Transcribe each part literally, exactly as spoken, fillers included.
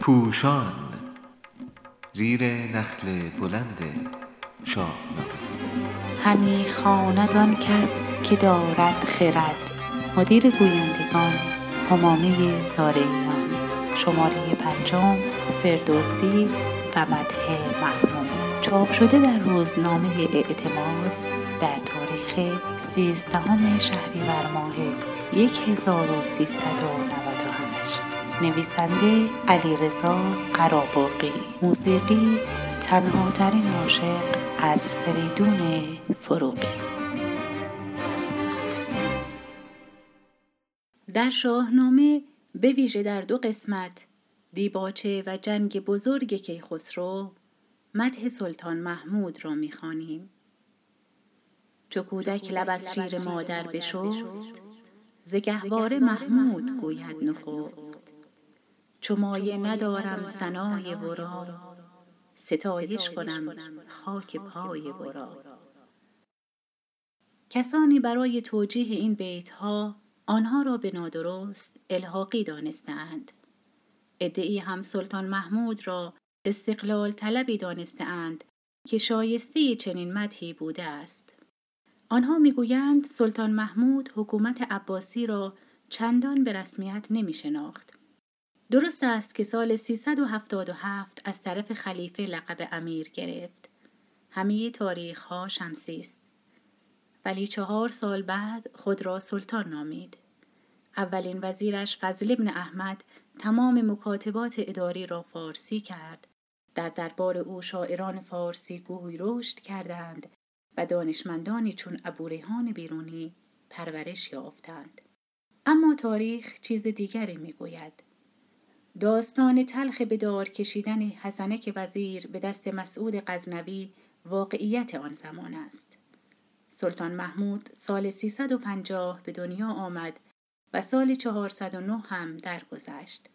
پوشان زیر نخل بلند شاهنامه. همی خواند آن کس که دارد خرد. مدیر گویندگان همامه ساریان. شماره پنجم، فردوسی و مدح معمون. چاپ شده در روزنامه اعتماد در تاریخ سیزدهم شهریور ماه هزار و سیصد و نود و هشت. نویسنده علیرضا قراباقی. موسیقی تنها ترین عاشق از فریدون فروخی. در شاهنامه به ویژه در دو قسمت، دیباچه و جنگ بزرگ کیخسرو، مدح سلطان محمود را می‌خوانیم. چو کودک لب از شیر مادر بشست، ز گهواره محمود گوید نخست. چو مایه ندارم ثنای ورا، ستایش کنم خاک پای ورا. کسانی برای توجیه این بیت‌ها آنها را به نادرست الحاقی دانستند. ادعی هم سلطان محمود را استقلال طلبی دانستند که شایسته چنین مدحی بوده است. آنها میگویند سلطان محمود حکومت عباسی را چندان به رسمیت نمی شناخت. درست است که سال سیصد و هفتاد و هفت از طرف خلیفه لقب امیر گرفت. همه تاریخ ها شمسی است. ولی چهار سال بعد خود را سلطان نامید. اولین وزیرش فضل بن احمد تمام مکاتبات اداری را فارسی کرد. در دربار او شاعران فارسی گوی رشد کردند و دانشمندانی چون ابوریحان بیرونی پرورش یافتند. اما تاریخ چیز دیگری میگوید. داستان تلخ به دار کشیدن حسنک وزیر به دست مسعود غزنوی واقعیت آن زمان است. سلطان محمود سال سیصد و پنجاه به دنیا آمد و سال چهارصد و نه هم درگذشت.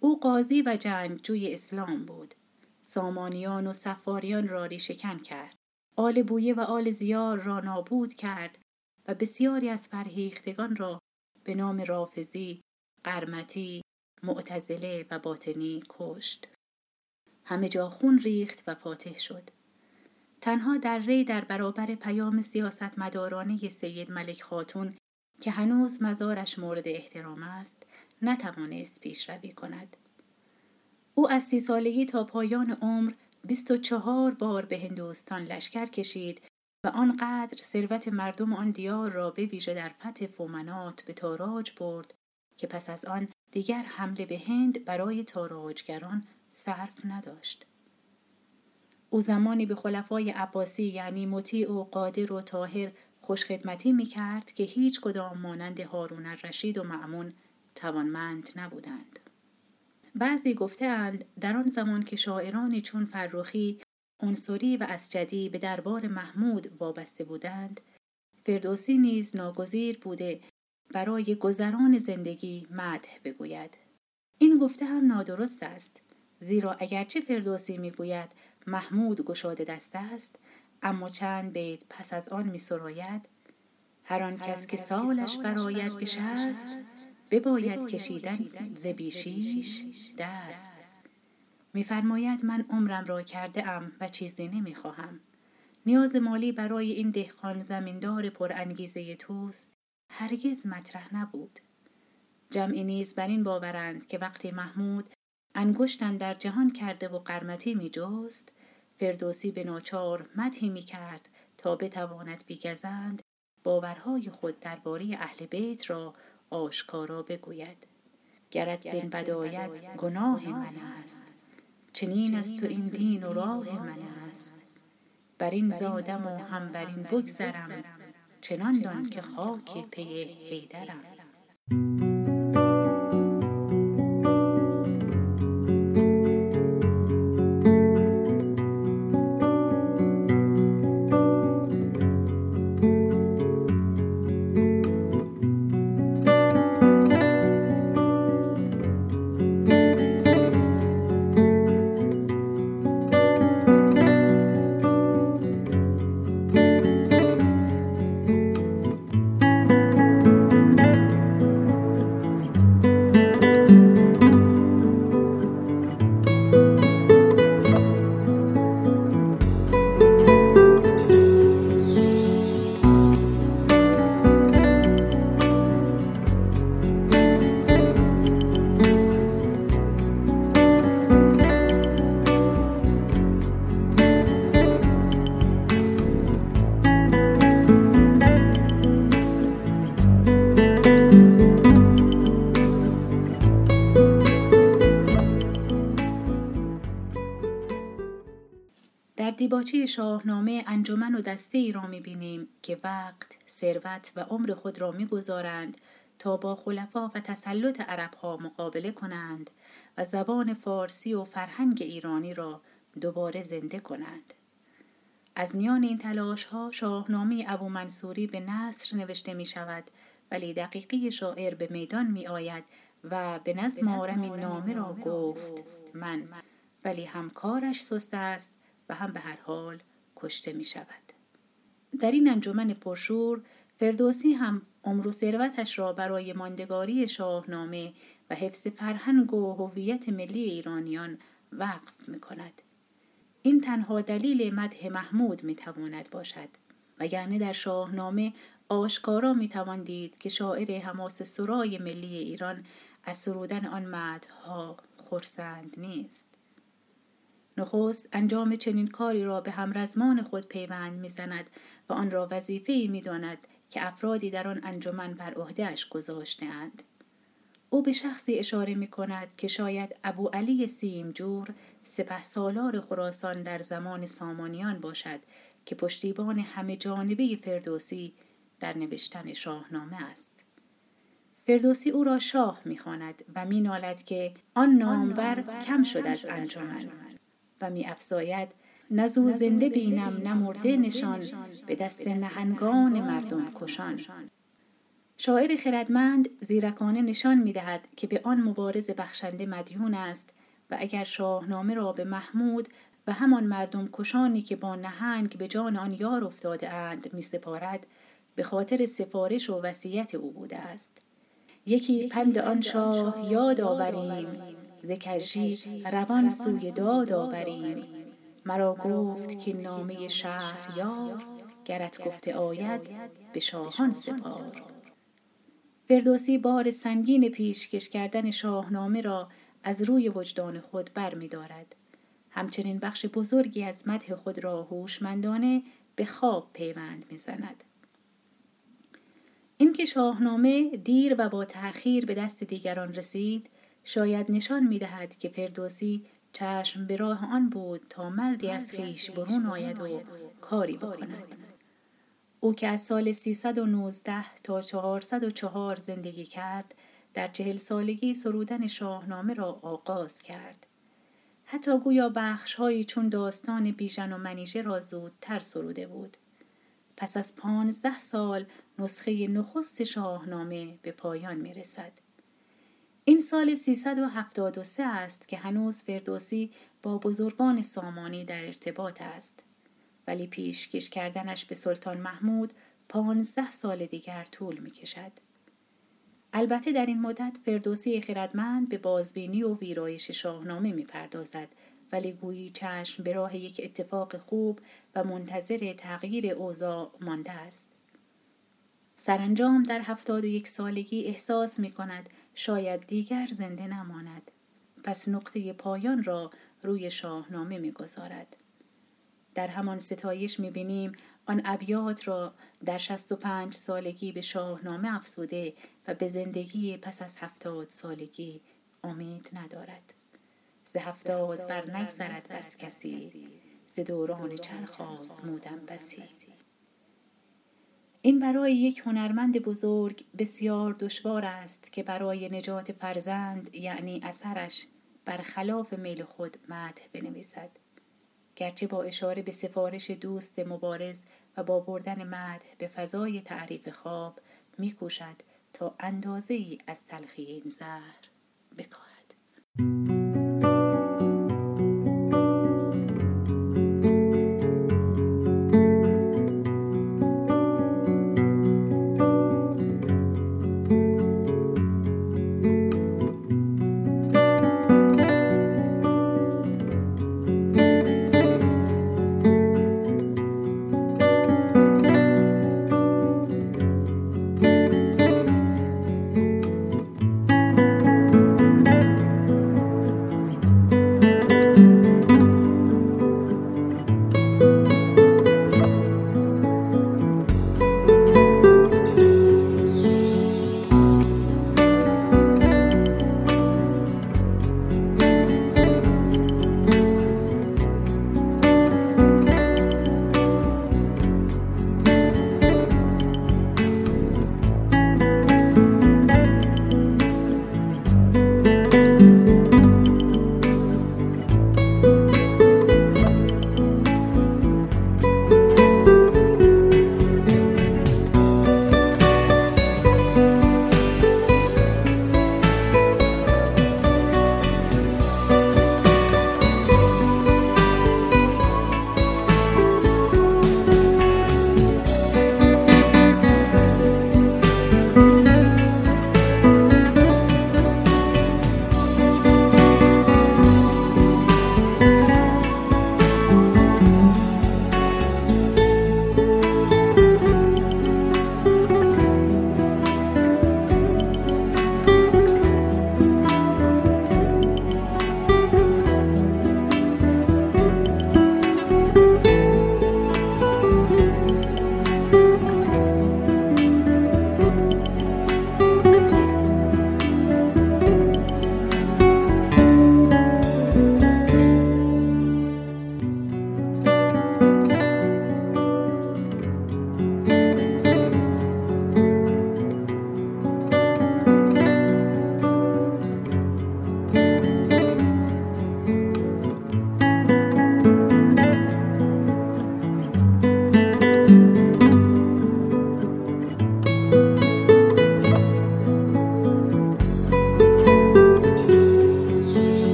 او قاضی و جنگجوی اسلام بود. سامانیان و صفاریان را ریشه‌کن کرد. آل بویه و آل زیار را نابود کرد و بسیاری از فرهیختگان را به نام رافضی، قرمطی، معتزله و باطنی کشت. همه جا خون ریخت و فاتح شد. تنها در ری در برابر پیام سیاستمدارانه سید ملک خاتون که هنوز مزارش مورد احترام است، نتوانست پیش روی کند. او از سی سالگی تا پایان عمر بیست و چهار بار به هندوستان لشکر کشید و آنقدر ثروت مردم آن دیار را به ویژه در فتح فومنات به تاراج برد که پس از آن دیگر حمله به هند برای تاراجگران صرف نداشت. او زمانی به خلفای عباسی یعنی مطیع و قادر و طاهر خوشخدمتی می کرد که هیچ کدام مانند هارون الرشید و معمون توانمند نبودند. بعضی گفتند در آن زمان که شاعرانی چون فروخی، انصاری و اسجدی به دربار محمود وابسته بودند، فردوسی نیز ناگزیر بوده برای گذران زندگی مدح بگوید. این گفته هم نادرست است، زیرا اگرچه فردوسی میگوید محمود گشاده دست است، اما چند بیت پس از آن می سراید: هر آن کس که سالش برایت بشست، بباید کشیدن ز بیشیش دست. می فرماید من عمرم را کرده ام و چیزی نمی خواهم. نیاز مالی برای این دهقان زمیندار پرانگیزه توست هرگز مطرح نبود. جمعی نیز بر این باورند که وقتی محمود انگشتن در جهان کرده و قرمطی می جست، فردوسی به ناچار مدحی می کرد تا بتواند بیگزند باورهای خود درباره اهل بیت را آشکارا بگوید. گرت زین بدایت گناه من است، چنین است و این دین و راه من است. بر این زادم و هم بر این بگذرم، چنان دان که خاک پی حیدرم. دیباچه شاهنامه انجمن و دسته ای را می‌بینیم که وقت، ثروت و عمر خود را می‌گذارند تا با خلفا و تسلط عرب‌ها مقابله کنند و زبان فارسی و فرهنگ ایرانی را دوباره زنده کنند. از میان این تلاش‌ها شاهنامه ابو منصوری به نصر نوشته می‌شود، ولی دقیقی شاعر به میدان می‌آید و به نظم آرم این نامه را گفت من، ولی همکارش سست است و هم به هر حال کشته می شود. در این انجمن پرشور فردوسی هم عمر و ثروتش را برای ماندگاری شاهنامه و حفظ فرهنگ و هویت ملی ایرانیان وقف می کند. این تنها دلیل مدح محمود می تواند باشد، وگرنه در شاهنامه آشکارا می توان دید که شاعر حماس سرای ملی ایران از سرودن آن مدح‌ها خرسند نیست. نخست انجام چنین کاری را به همرزمان خود پیوند می‌زند و آن را وظیفه‌ای می‌داند که افرادی در آن انجمن بر عهده‌اش گذاشته‌اند. او به شخصی اشاره می‌کند که شاید ابو علی سیمجور سپهسالار خراسان در زمان سامانیان باشد که پشتیبان همه جانبه فردوسی در نوشتن شاهنامه است. فردوسی او را شاه می‌خواند و می‌نالد که آن نامور کم شد از انجمن و می افزاید نزو زنده بینم نمرده نشان به دست نهنگان مردم کشان. شاعر خردمند زیرکانه نشان می دهد که به آن مبارز بخشنده مدیون است و اگر شاهنامه را به محمود و همان مردم کشانی که با نهنگ به جان آن یار افتاده اند می سپارد، به خاطر سفارش و وصیت او بوده است. یکی پند آن شاه یاد آوریم، ز کژی روان سوی داد آوریم. مرا گفت که نامه شهریار، گرت گفته آید به شاهان سپار. فردوسی بار سنگین پیشکش کردن شاهنامه را از روی وجدان خود بر می دارد. همچنین بخش بزرگی از مدح خود را هوشمندانه به خواب پیوند می زند. اینکه شاهنامه دیر و با تأخیر به دست دیگران رسید، شاید نشان می‌دهد که فردوسی چشم به راه آن بود تا مردی از خویش برون آید و کاری بکند. او که از سال سیصد و نوزده تا چهارصد و چهار زندگی کرد، در چهل سالگی سرودن شاهنامه را آغاز کرد. حتی گویا بخش‌هایی چون داستان بیژن و منیژه را زودتر سروده بود. پس از پانزده سال نسخه نخست شاهنامه به پایان می‌رسد. این سال سیصد و هفتاد و سه است که هنوز فردوسی با بزرگان سامانی در ارتباط است، ولی پیشکش کردنش به سلطان محمود پانزده سال دیگر طول می کشد. البته در این مدت فردوسی خردمند به بازبینی و ویرایش شاهنامه می پردازد، ولی گویی چشم به راه یک اتفاق خوب و منتظر تغییر اوضاع مانده است. سرانجام در هفتاد و یک سالگی احساس می کند شاید دیگر زنده نماند، پس نقطه پایان را روی شاهنامه می گذارد. در همان ستایش می بینیم آن ابیات را در شصت و پنج سالگی به شاهنامه افزوده و به زندگی پس از هفتاد سالگی امید ندارد. ز هفتاد بر نگذرد بس کسی، ز دوران چرخ آزمودم بسی. این برای یک هنرمند بزرگ بسیار دشوار است که برای نجات فرزند، یعنی اثرش، برخلاف میل خود مدح بنویسد. گرچه با اشاره به سفارش دوست مبارز و با بردن مدح به فضای تعریف خواب می‌کوشد تا اندازه‌ای از تلخی این زهر بکاهد.